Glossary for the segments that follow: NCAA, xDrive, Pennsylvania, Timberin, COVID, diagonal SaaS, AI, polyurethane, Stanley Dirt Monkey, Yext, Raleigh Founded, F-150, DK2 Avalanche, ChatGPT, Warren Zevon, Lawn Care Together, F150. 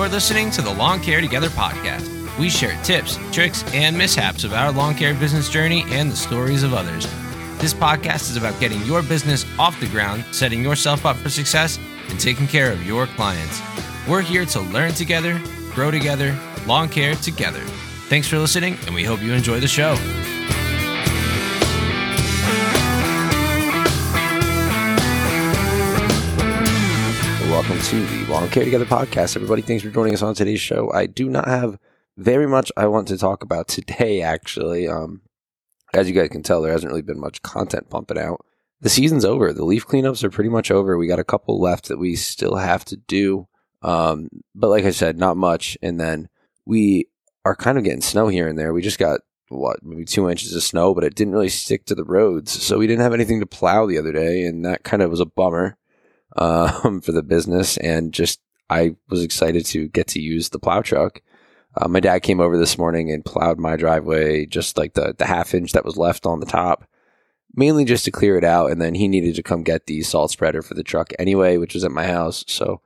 You're listening to the Lawn Care Together podcast. We share tips, tricks, and mishaps of our lawn care business journey and the stories of others. This podcast is about getting your business off the ground, setting yourself up for success, and taking care of your clients. We're here to learn together, grow together, lawn care together. Thanks for listening, and we hope you enjoy the show. Welcome to the Lawn Care Together podcast, everybody. Thanks for joining us on today's show. I do not have very much I want to talk about today, actually. As you guys can tell, there hasn't really been much content pumping out. The season's over. The leaf cleanups are pretty much over. We got a couple left that we still have to do. But like I said, not much. And then we are kind of getting snow here and there. We just got, maybe 2 inches of snow, but it didn't really stick to the roads. So we didn't have anything to plow the other day. And that kind of was a bummer for the business. And just, I was excited to get to use the plow truck. My dad came over this morning and plowed my driveway, just like the half inch that was left on the top, mainly just to clear it out. And then he needed to come get the salt spreader for the truck anyway, which was at my house. So,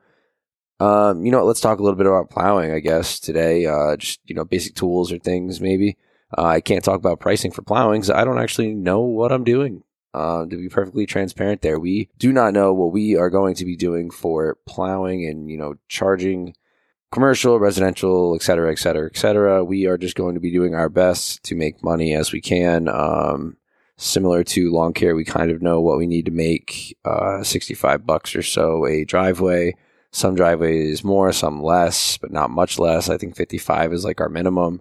you know what, let's talk a little bit about plowing, I guess, today. Just, you know, basic tools or things, maybe. I can't talk about pricing for plowing because I don't actually know what I'm doing. To be perfectly transparent there, we do not know what we are going to be doing for plowing and, you know, charging commercial, residential, et cetera, et cetera, et cetera. We are just going to be doing our best to make money as we can. Similar to lawn care, we kind of know what we need to make, $65 or so a driveway. Some driveways more, some less, but not much less. I think 55 is like our minimum.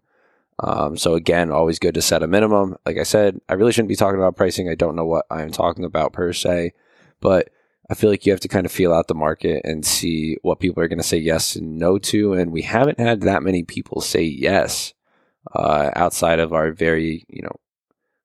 So again, always good to set a minimum. Like I said, I really shouldn't be talking about pricing. I don't know what I'm talking about per se, but I feel like you have to kind of feel out the market and see what people are going to say yes and no to. And we haven't had that many people say yes outside of our very, you know,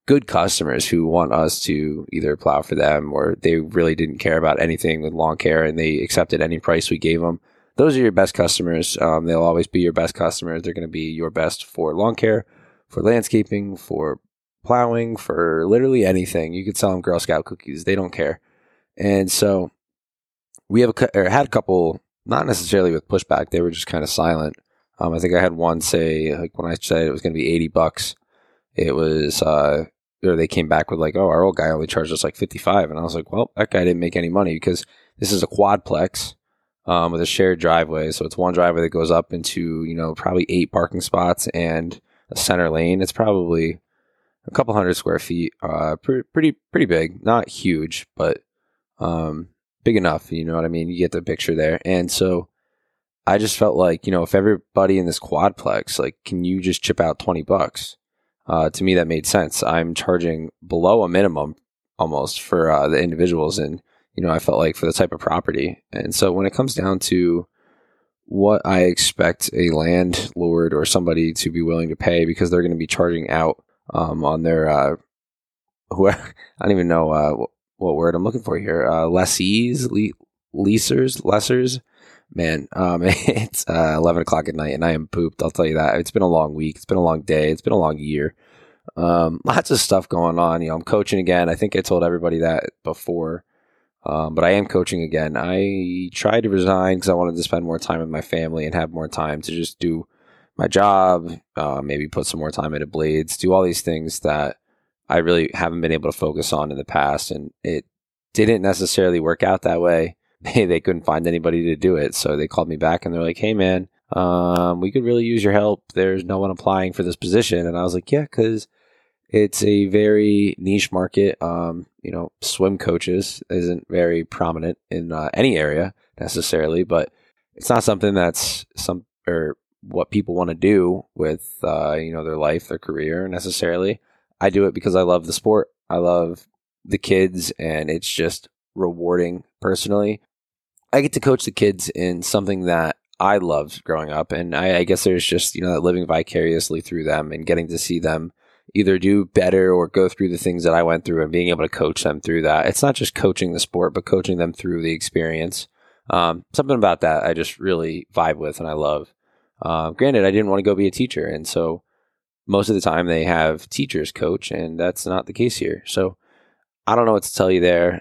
good customers who want us to either plow for them or they really didn't care about anything with lawn care and they accepted any price we gave them. Those are your best customers. They'll always be your best customers. They're going to be your best for lawn care, for landscaping, for plowing, for literally anything. You could sell them Girl Scout cookies. They don't care. And so we have had a couple, not necessarily with pushback. They were just kind of silent. I think I had one say, like when I said it was going to be $80, it was, or they came back with like, oh, our old guy only charged us like $55. And I was like, well, that guy didn't make any money because this is a quadplex with a shared driveway. So it's one driveway that goes up into, you know, probably 8 parking spots and a center lane. It's probably a couple hundred square feet. Pretty big, not huge, but big enough, you know what I mean? You get the picture there. And so I just felt like, you know, if everybody in this quadplex, like, can you just chip out $20? To me, that made sense. I'm charging below a minimum almost for the individuals. And, you know, I felt like for the type of property. And so when it comes down to what I expect a landlord or somebody to be willing to pay, because they're going to be charging out on their, I don't even know what word I'm looking for here, lessors, man. It's 11 o'clock at night and I am pooped. I'll tell you that. It's been a long week. It's been a long day. It's been a long year. Lots of stuff going on. You know, I'm coaching again. I think I told everybody that before, but I am coaching again. I tried to resign because I wanted to spend more time with my family and have more time to just do my job, maybe put some more time into blades, do all these things that I really haven't been able to focus on in the past, and it didn't necessarily work out that way. They couldn't find anybody to do it, so they called me back, and they're like, hey, man, we could really use your help. There's no one applying for this position, and I was like, yeah, because it's a very niche market. You know, swim coaches isn't very prominent in any area necessarily, but it's not something that's what people want to do with, you know, their life, their career necessarily. I do it because I love the sport. I love the kids, and it's just rewarding personally. I get to coach the kids in something that I loved growing up, and I guess there's just, you know, that living vicariously through them and getting to see them either do better or go through the things that I went through and being able to coach them through that. It's not just coaching the sport, but coaching them through the experience. Something about that I just really vibe with and I love. Granted, I didn't want to go be a teacher, and so most of the time they have teachers coach, and that's not the case here. So I don't know what to tell you there,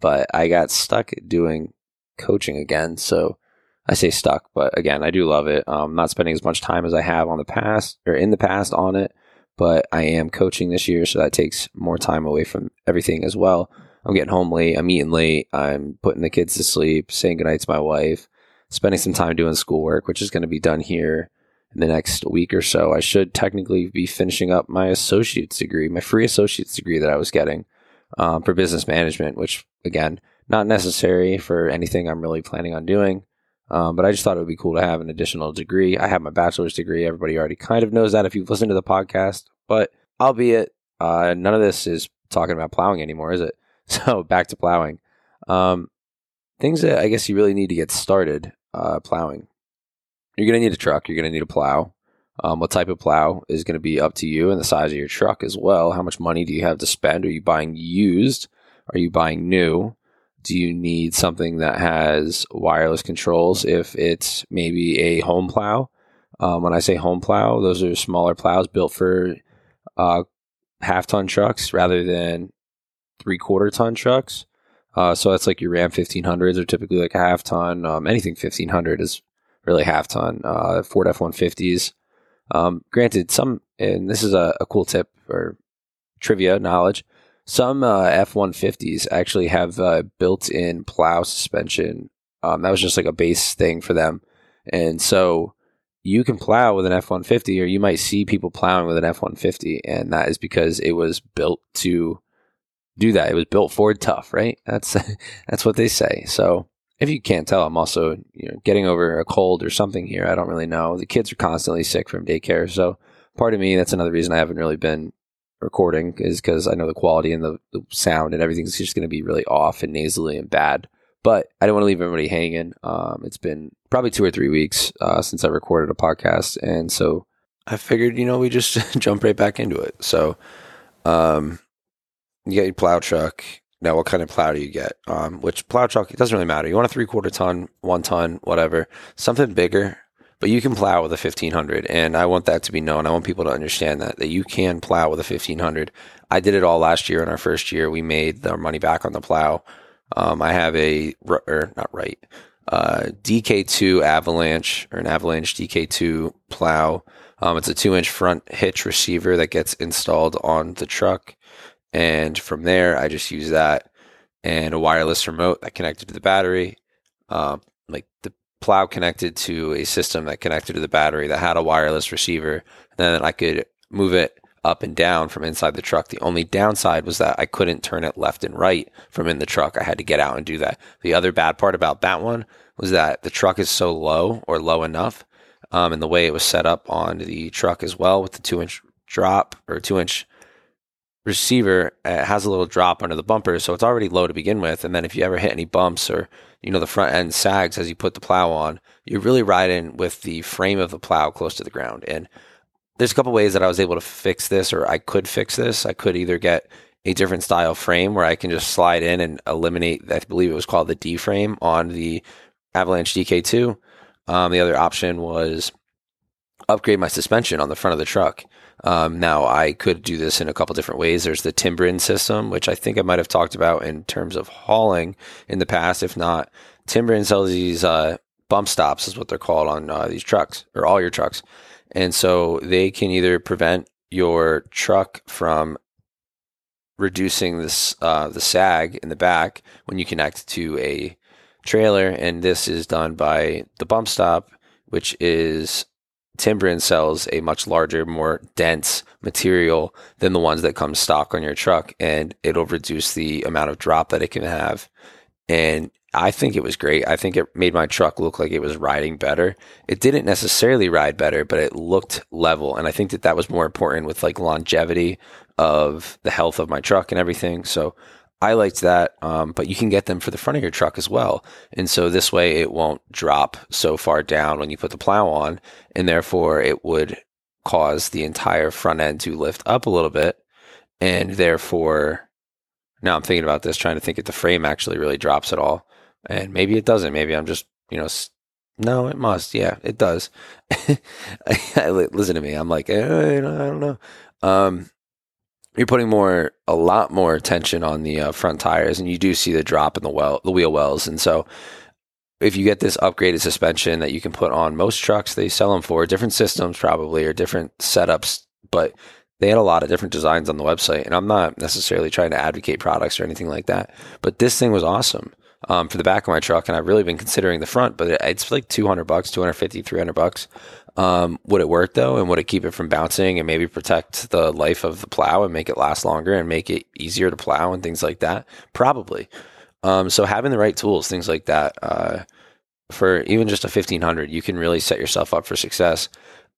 but I got stuck doing coaching again. So I say stuck, but again, I do love it. I'm not spending as much time as I have on the past or in the past on it, but I am coaching this year, so that takes more time away from everything as well. I'm getting home late. I'm eating late. I'm putting the kids to sleep, saying goodnight to my wife, spending some time doing schoolwork, which is going to be done here in the next week or so. I should technically be finishing up my associate's degree, my free associate's degree that I was getting for business management, which, again, not necessary for anything I'm really planning on doing. But I just thought it would be cool to have an additional degree. I have my bachelor's degree. Everybody already kind of knows that if you've listened to the podcast, but albeit none of this is talking about plowing anymore, is it? So back to plowing. Things that I guess you really need to get started plowing. You're going to need a truck. You're going to need a plow. What type of plow is going to be up to you and the size of your truck as well. How much money do you have to spend? Are you buying used? Are you buying new? Do you need something that has wireless controls if it's maybe a home plow? When I say home plow, those are smaller plows built for half-ton trucks rather than three-quarter-ton trucks. So that's like your Ram 1500s are typically like a half-ton. Anything 1500 is really half-ton. Ford F150s. Granted, some, and this is a cool tip or trivia knowledge, some F-150s actually have built-in plow suspension. That was just like a base thing for them. And so you can plow with an F-150, or you might see people plowing with an F-150, and that is because it was built to do that. It was built Ford tough, right? That's what they say. So if you can't tell, I'm also getting over a cold or something here. I don't really know. The kids are constantly sick from daycare. So part of me, that's another reason I haven't really been recording, is because I know the quality and the sound and everything's just going to be really off and nasally and bad. But I don't want to leave everybody hanging. It's been probably 2 or 3 weeks since I recorded a podcast. And so I figured, we just jump right back into it. So you got your plow truck. Now, what kind of plow do you get? Which plow truck, it doesn't really matter. You want a 3/4 ton, 1 ton, whatever, something bigger, but you can plow with a 1500. And I want that to be known. I want people to understand that you can plow with a 1500. I did it all last year. In our first year, we made our money back on the plow. I have DK2 Avalanche, or an Avalanche DK2 plow. It's a 2-inch front hitch receiver that gets installed on the truck. And from there, I just use that and a wireless remote that connected to the battery, like the plow connected to a system that connected to the battery that had a wireless receiver. And then I could move it up and down from inside the truck. The only downside was that I couldn't turn it left and right from in the truck. I had to get out and do that. The other bad part about that one was that the truck is so low, or low enough, and the way it was set up on the truck as well with the 2-inch drop or 2-inch receiver, it has a little drop under the bumper, so it's already low to begin with. And then if you ever hit any bumps or the front end sags as you put the plow on, you're really riding with the frame of the plow close to the ground. And there's a couple ways that I was able to fix this, or I could fix this. I could either get a different style frame where I can just slide in and eliminate, I believe it was called the D frame on the Avalanche DK2. The other option was upgrade my suspension on the front of the truck. Now, I could do this in a couple different ways. There's the Timberin system, which I think I might have talked about in terms of hauling in the past. If not, Timberin sells these bump stops, is what they're called, on these trucks, or all your trucks. And so they can either prevent your truck from reducing this the sag in the back when you connect to a trailer. And this is done by the bump stop, which is... Timberin sells a much larger, more dense material than the ones that come stock on your truck, and it'll reduce the amount of drop that it can have. And I think it was great. I think it made my truck look like it was riding better. It didn't necessarily ride better, but it looked level. And I think that was more important with like longevity of the health of my truck and everything. So I liked that, but you can get them for the front of your truck as well. And so this way it won't drop so far down when you put the plow on, and therefore it would cause the entire front end to lift up a little bit. And therefore, now I'm thinking about this, trying to think if the frame actually really drops at all. And maybe it doesn't. Maybe I'm just, no, it must. Yeah, it does. Listen to me. I'm like, I don't know. You're putting a lot more tension on the front tires, and you do see the drop in the wheel wells. And so If you get this upgraded suspension that you can put on most trucks, they sell them for different systems probably or different setups, but they had a lot of different designs on the website. And I'm not necessarily trying to advocate products or anything like that, but this thing was awesome for the back of my truck. And I've really been considering the front, but it's like $200, 250, $300. Would it work though? And would it keep it from bouncing and maybe protect the life of the plow and make it last longer and make it easier to plow and things like that? Probably. So having the right tools, things like that, for even just a 1500, you can really set yourself up for success.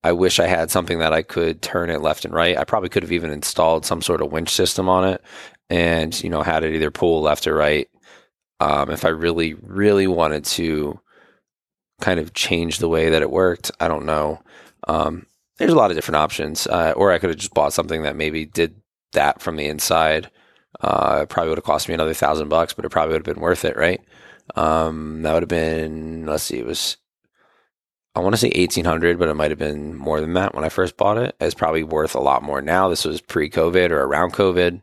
I wish I had something that I could turn it left and right. I probably could have even installed some sort of winch system on it and, you know, had it either pull left or right. If I really, really wanted to kind of change the way that it worked, I don't know. There's a lot of different options, or I could have just bought something that maybe did that from the inside. It probably would have cost me another $1,000, but it probably would have been worth it, right? That would have been, let's see, it was, I want to say 1,800, but it might have been more than that when I first bought it. It's probably worth a lot more now. This was pre-COVID or around COVID.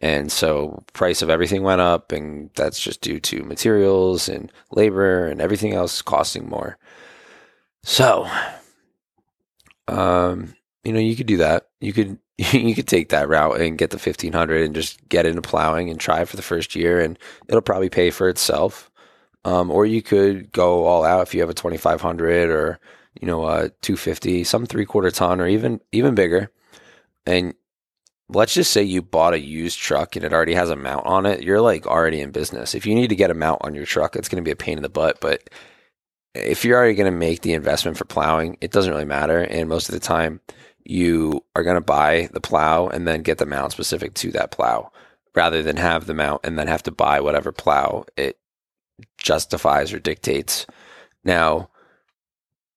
And so price of everything went up, and that's just due to materials and labor and everything else costing more. So, you know, you could do that. You could take that route and get the 1500 and just get into plowing and try for the first year, and it'll probably pay for itself. Or you could go all out if you have a 2500 or, you know, a 250, some 3/4 ton or even bigger. And let's just say you bought a used truck and it already has a mount on it. You're like already in business. If you need to get a mount on your truck, it's going to be a pain in the butt, but if you're already going to make the investment for plowing, it doesn't really matter. And most of the time, you are going to buy the plow and then get the mount specific to that plow rather than have the mount and then have to buy whatever plow it justifies or dictates. Now,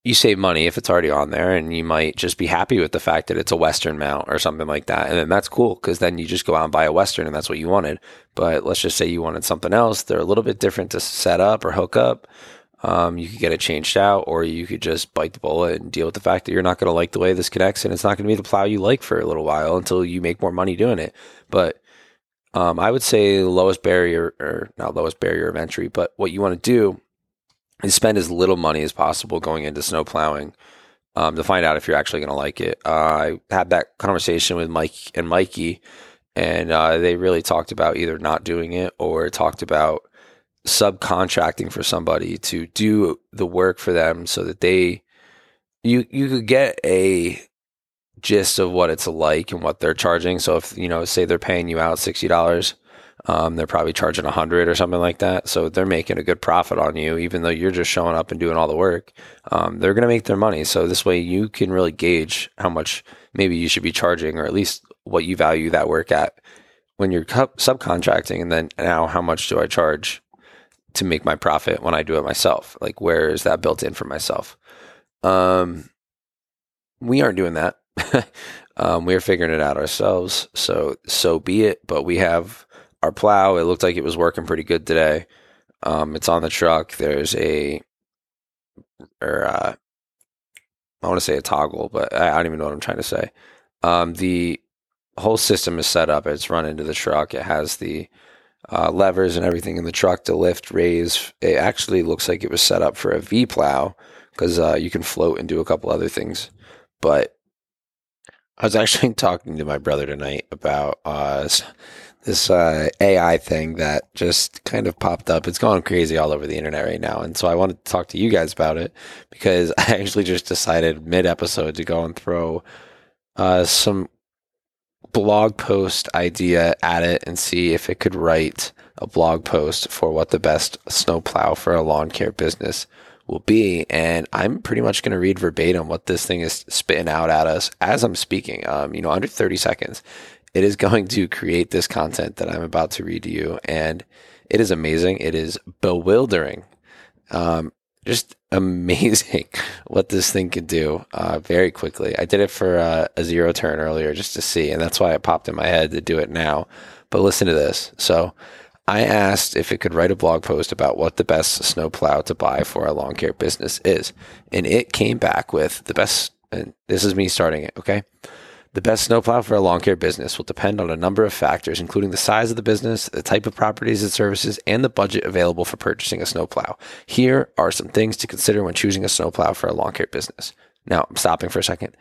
you save money if it's already on there, and you might just be happy with the fact that it's a Western mount or something like that. And then that's cool because then you just go out and buy a Western and that's what you wanted. But let's just say you wanted something else. They're a little bit different to set up or hook up. You could get it changed out, or you could just bite the bullet and deal with the fact that you're not going to like the way this connects, and it's not going to be the plow you like for a little while until you make more money doing it. But I would say the lowest barrier, or not lowest barrier of entry, but what you want to do is spend as little money as possible going into snow plowing to find out if you're actually going to like it. I had that conversation with Mike and Mikey, and they really talked about either not doing it or talked about subcontracting for somebody to do the work for them so that you could get a gist of what it's like and what they're charging. So if, you know, say they're paying you out $60, they're probably charging $100 or something like that. So they're making a good profit on you, even though you're just showing up and doing all the work. They're going to make their money. So this way you can really gauge how much maybe you should be charging, or at least what you value that work at when you're subcontracting. And then now, how much do I charge to make my profit when I do it myself? Like, where is that built in for myself? We aren't doing that. We're figuring it out ourselves. So be it, but we have our plow. It looked like it was working pretty good today. It's on the truck. There's I want to say a toggle, but I don't even know what I'm trying to say. The whole system is set up. It's run into the truck. It has the levers and everything in the truck to lift, raise. It actually looks like it was set up for a V plow because you can float and do a couple other things. But I was actually talking to my brother tonight about this AI thing that just kind of popped up. It's going crazy all over the internet right now. And so I wanted to talk to you guys about it because I actually just decided mid-episode to go and throw some blog post idea at it and see if it could write a blog post for what the best snow plow for a lawn care business will be. And I'm pretty much going to read verbatim what this thing is spitting out at us as I'm speaking, under 30 seconds. It is going to create this content that I'm about to read to you. And it is amazing. It is bewildering. Just amazing what this thing can do very quickly. I did it for a zero turn earlier just to see, and that's why it popped in my head to do it now. But listen to this. So I asked if it could write a blog post about what the best snow plow to buy for a lawn care business is. And it came back with the best, and this is me starting it, okay? The best snowplow for a lawn care business will depend on a number of factors, including the size of the business, the type of properties and services, and the budget available for purchasing a snowplow. Here are some things to consider when choosing a snowplow for a lawn care business. Now, I'm stopping for a second.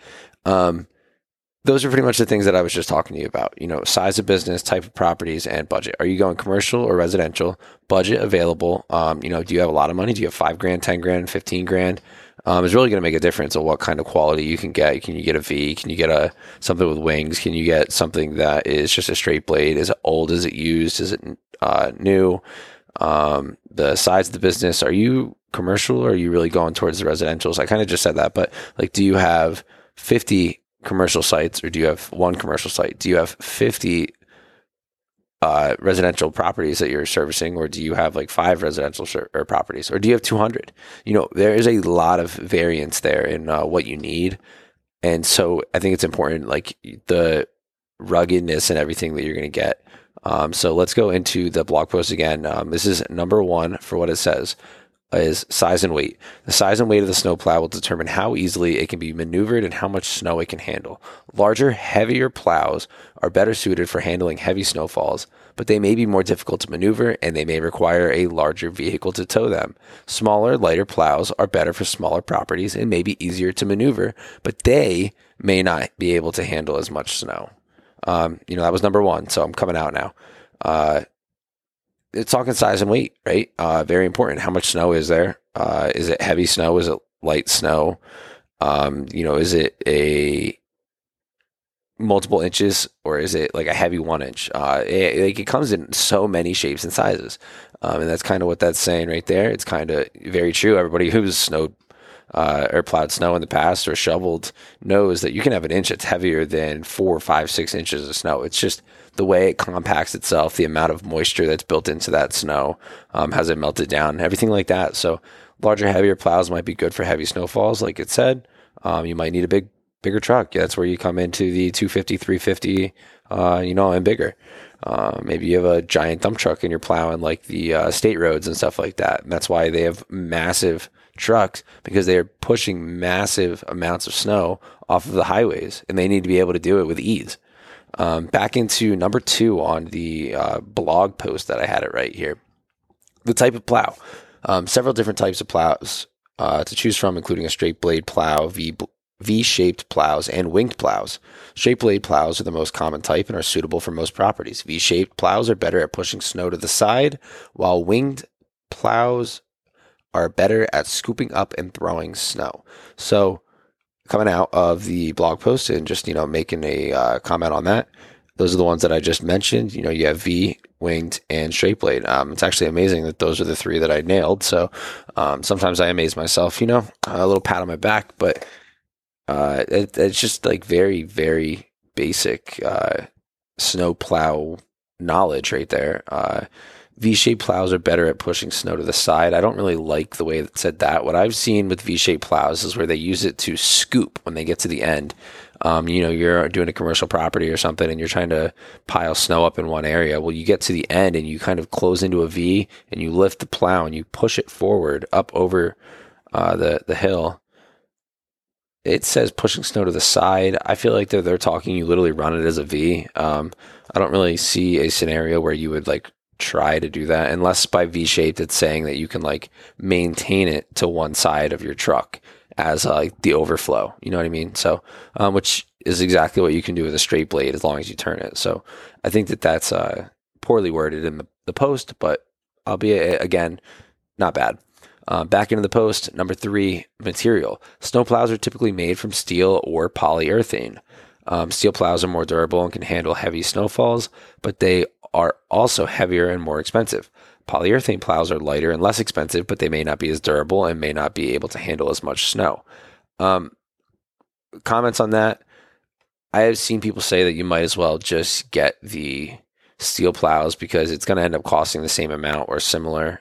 Those are pretty much the things that I was just talking to you about. You know, size of business, type of properties, and budget. Are you going commercial or residential? Budget available. You know, do you have a lot of money? Do you have $5 grand, $10 grand, $15 grand? It's really going to make a difference on what kind of quality you can get. Can you get a V? Can you get a something with wings? Can you get something that is just a straight blade? Is it old? Is it used? Is it new? The size of the business. Are you commercial or are you really going towards the residentials? I kind of just said that, but like, do you have 50 commercial sites, or do you have one commercial site? Do you have 50 residential properties that you're servicing, or do you have like 5 residential properties, or do you have 200? You know, there is a lot of variance there in what you need. And so I think it's important, like the ruggedness and everything that you're going to get. So let's go into the blog post again. This is number one for what it says. Is size and weight. The size and weight of the snowplow will determine how easily it can be maneuvered and how much snow it can handle. Larger, heavier plows are better suited for handling heavy snowfalls, but they may be more difficult to maneuver and they may require a larger vehicle to tow them. Smaller, lighter plows are better for smaller properties and may be easier to maneuver, but they may not be able to handle as much snow. You know, that was number one, so I'm coming out now. It's talking size and weight, right? Very important. How much snow is there? Is it heavy snow? Is it light snow? You know, is it a multiple inches, or is it like a heavy 1 inch? It comes in so many shapes and sizes. And that's kind of what that's saying right there. It's kind of very true. Everybody who's snowed or plowed snow in the past or shoveled knows that you can have an inch that's heavier than 4, 5, 6 inches of snow. It's just the way it compacts itself, the amount of moisture that's built into that snow, has it melted down, everything like that. So larger, heavier plows might be good for heavy snowfalls. Like it said, you might need a bigger truck. Yeah, that's where you come into the 250, 350, you know, and bigger. Maybe you have a giant dump truck and you're plowing like the state roads and stuff like that. And that's why they have massive trucks, because they're pushing massive amounts of snow off of the highways, and they need to be able to do it with ease. Back into number two on the blog post that I had it right here. The type of plow. Several different types of plows to choose from, including a straight blade plow, V-shaped plows, and winged plows. Straight blade plows are the most common type and are suitable for most properties. V-shaped plows are better at pushing snow to the side, while winged plows are better at scooping up and throwing snow. So coming out of the blog post and just, you know, making a comment on that, those are the ones that I just mentioned. You know, you have V, winged, and straight blade. It's actually amazing that those are the three that I nailed. So sometimes I amaze myself, you know, a little pat on my back, but it's just like very, very basic snow plow knowledge right there. V-shaped plows are better at pushing snow to the side. I don't really like the way that said that. What I've seen with V-shaped plows is where they use it to scoop when they get to the end. You know, you're doing a commercial property or something and you're trying to pile snow up in one area. Well, you get to the end and you kind of close into a V and you lift the plow and you push it forward up over the hill. It says pushing snow to the side. I feel like they're talking, you literally run it as a V. I don't really see a scenario where you would like try to do that, unless by V-shaped it's saying that you can like maintain it to one side of your truck as like the overflow, you know what I mean? So which is exactly what you can do with a straight blade as long as you turn it. So I think that that's poorly worded in the post, but albeit again, not bad. Back into the post, number three, material. Snow plows are typically made from steel or polyurethane. Steel plows are more durable and can handle heavy snowfalls, but they are also heavier and more expensive. Polyurethane plows are lighter and less expensive, but they may not be as durable and may not be able to handle as much snow. Comments on that. I have seen people say that you might as well just get the steel plows because it's going to end up costing the same amount or similar.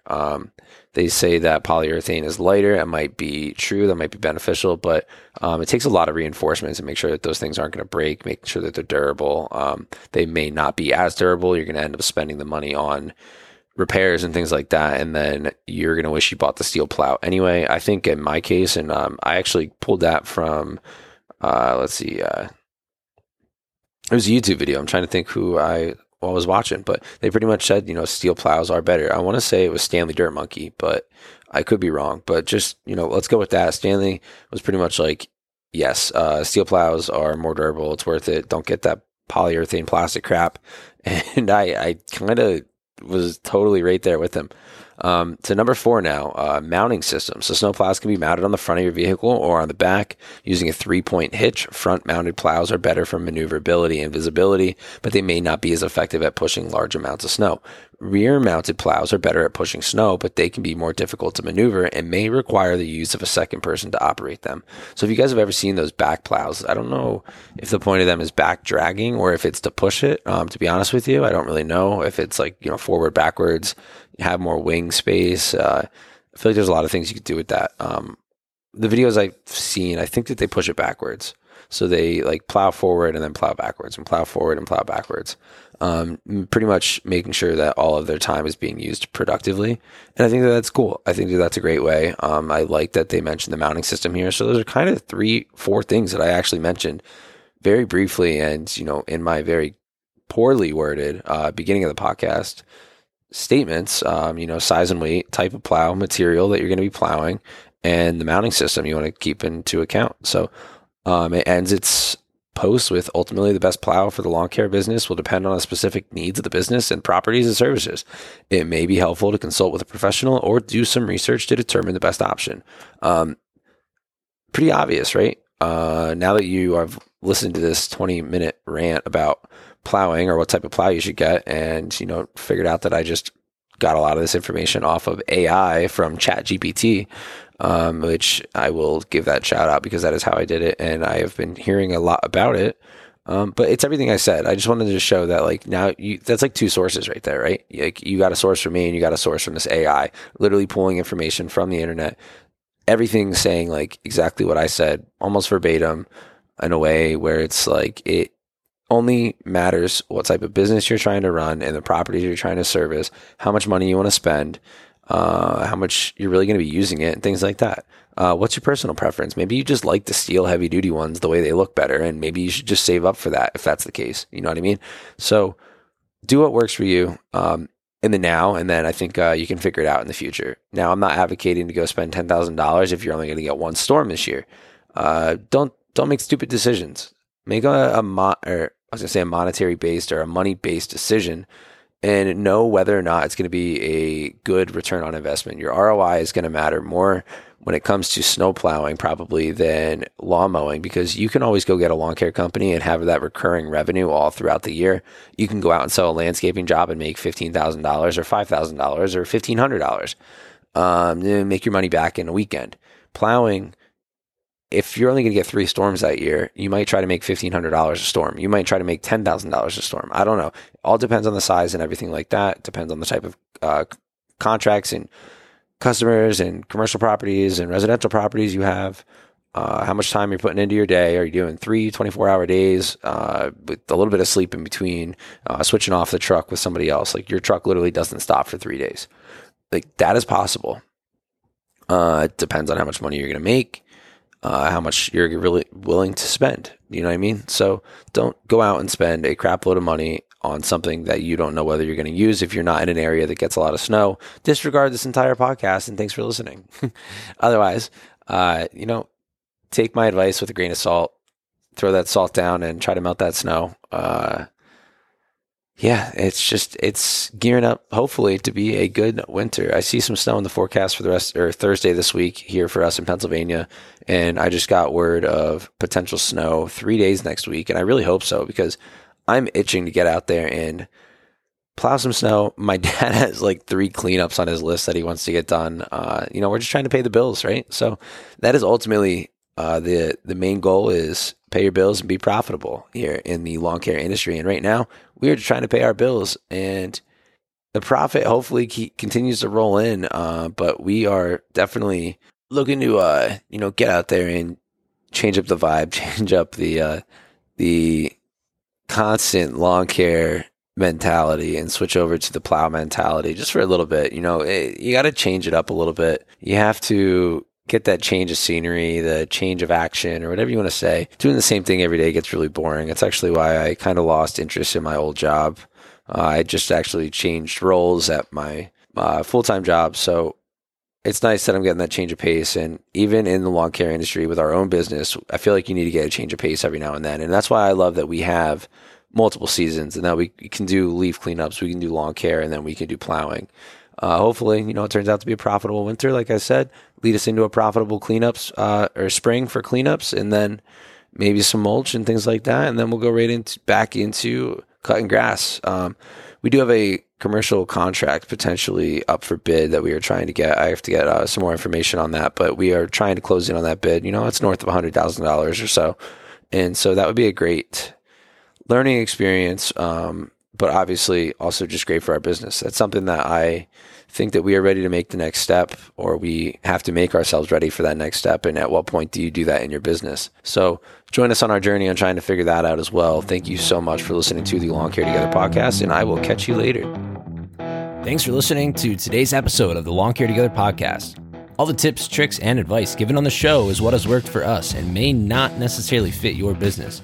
They say that polyurethane is lighter. It might be true. That might be beneficial, but it takes a lot of reinforcements to make sure that those things aren't going to break, making sure that they're durable. They may not be as durable. You're going to end up spending the money on repairs and things like that, and then you're going to wish you bought the steel plow. Anyway, I think in my case, and I actually pulled that from, it was a YouTube video. I'm trying to think who I was watching, but they pretty much said, you know, steel plows are better. I want to say it was Stanley Dirt Monkey, but I could be wrong. But just, you know, let's go with that. Stanley was pretty much like, yes, steel plows are more durable. It's worth it. Don't get that polyurethane plastic crap. And I kind of was totally right there with him. To number four now, mounting systems. So snow plows can be mounted on the front of your vehicle or on the back using a 3-point hitch. Front mounted plows are better for maneuverability and visibility, but they may not be as effective at pushing large amounts of snow. Rear mounted plows are better at pushing snow, but they can be more difficult to maneuver and may require the use of a second person to operate them. So if you guys have ever seen those back plows, I don't know if the point of them is back dragging or if it's to push it. To be honest with you, I don't really know if it's like, you know, forward, backwards, have more wing space. I feel like there's a lot of things you could do with that. The videos I've seen, I think that they push it backwards. So they like plow forward and then plow backwards and plow forward and plow backwards. Pretty much making sure that all of their time is being used productively. And I think that that's cool. I think that that's a great way. I like that they mentioned the mounting system here. So those are kind of 3-4 things that I actually mentioned very briefly. And, you know, in my very poorly worded beginning of the podcast statements, you know, size and weight, type of plow, material that you're going to be plowing, and the mounting system you want to keep into account. So, it ends its post with, ultimately the best plow for the lawn care business will depend on the specific needs of the business and properties and services. It may be helpful to consult with a professional or do some research to determine the best option. Pretty obvious, right? Now that you have listened to this 20-minute rant about plowing or what type of plow you should get, and, you know, figured out that I just got a lot of this information off of AI from ChatGPT, which I will give that shout out because that is how I did it. And I have been hearing a lot about it. But it's everything I said. I just wanted to show that, like, now that's like 2 sources right there, right? Like, you got a source from me and you got a source from this AI, literally pulling information from the internet, everything saying like exactly what I said, almost verbatim, in a way where it's like, it only matters what type of business you're trying to run and the properties you're trying to service, how much money you want to spend, how much you're really going to be using it, and things like that. What's your personal preference? Maybe you just like the steel heavy duty ones, the way they look better, and maybe you should just save up for that if that's the case. You know what I mean? So do what works for you in the now, and then I think you can figure it out in the future. Now, I'm not advocating to go spend $10,000 if you're only going to get one storm this year. Don't make stupid decisions. Make a monetary based or a money based decision, and know whether or not it's going to be a good return on investment. Your ROI is going to matter more when it comes to snow plowing probably than lawn mowing, because you can always go get a lawn care company and have that recurring revenue all throughout the year. You can go out and sell a landscaping job and make $15,000 or $5,000 or $1,500. Then make your money back in a weekend. Plowing, if you're only going to get 3 storms that year, you might try to make $1,500 a storm. You might try to make $10,000 a storm. I don't know. It all depends on the size and everything like that. It depends on the type of contracts and customers and commercial properties and residential properties you have, how much time you're putting into your day. Are you doing 3 24-hour days with a little bit of sleep in between, switching off the truck with somebody else? Like, your truck literally doesn't stop for 3 days. Like, that is possible. It depends on how much money you're going to make. How much you're really willing to spend. You know what I mean? So don't go out and spend a crap load of money on something that you don't know whether you're going to use. If you're not in an area that gets a lot of snow, disregard this entire podcast, and thanks for listening. Otherwise, you know, take my advice with a grain of salt, throw that salt down and try to melt that snow. Yeah, it's gearing up, hopefully, to be a good winter. I see some snow in the forecast for the rest, or Thursday this week here for us in Pennsylvania. And I just got word of potential snow 3 days next week. And I really hope so, because I'm itching to get out there and plow some snow. My dad has like 3 cleanups on his list that he wants to get done. You know, we're just trying to pay the bills, right? So that is ultimately the main goal is pay your bills and be profitable here in the lawn care industry. And right now, we are trying to pay our bills, and the profit hopefully continues to roll in. But we are definitely looking to, you know, get out there and change up the vibe, change up the constant lawn care mentality and switch over to the plow mentality just for a little bit. You know, you got to change it up a little bit. You have to Get that change of scenery, the change of action, or whatever you want to say. Doing the same thing every day gets really boring. That's actually why I kind of lost interest in my old job. I just actually changed roles at my full-time job. So it's nice that I'm getting that change of pace. And even in the lawn care industry with our own business, I feel like you need to get a change of pace every now and then. And that's why I love that we have multiple seasons and that we can do leaf cleanups, we can do lawn care, and then we can do plowing. Hopefully, you know, it turns out to be a profitable winter, like I said, lead us into a profitable cleanups or spring for cleanups, and then maybe some mulch and things like that. And then we'll go right into back into cutting grass. We do have a commercial contract potentially up for bid that we are trying to get. I have to get some more information on that, but we are trying to close in on that bid. You know, it's north of $100,000 or so. And so that would be a great learning experience. But obviously also just great for our business. That's something that I think that we are ready to make the next step, or we have to make ourselves ready for that next step. And at what point do you do that in your business? So join us on our journey on trying to figure that out as well. Thank you so much for listening to the Lawn Care Together podcast, and I will catch you later. Thanks for listening to today's episode of the Lawn Care Together podcast. All the tips, tricks, and advice given on the show is what has worked for us and may not necessarily fit your business.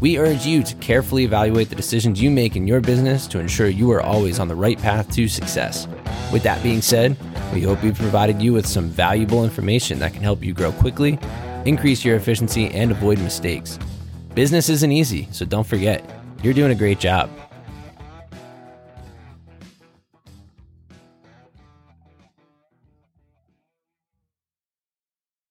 We urge you to carefully evaluate the decisions you make in your business to ensure you are always on the right path to success. With that being said, we hope we've provided you with some valuable information that can help you grow quickly, increase your efficiency, and avoid mistakes. Business isn't easy, so don't forget, you're doing a great job.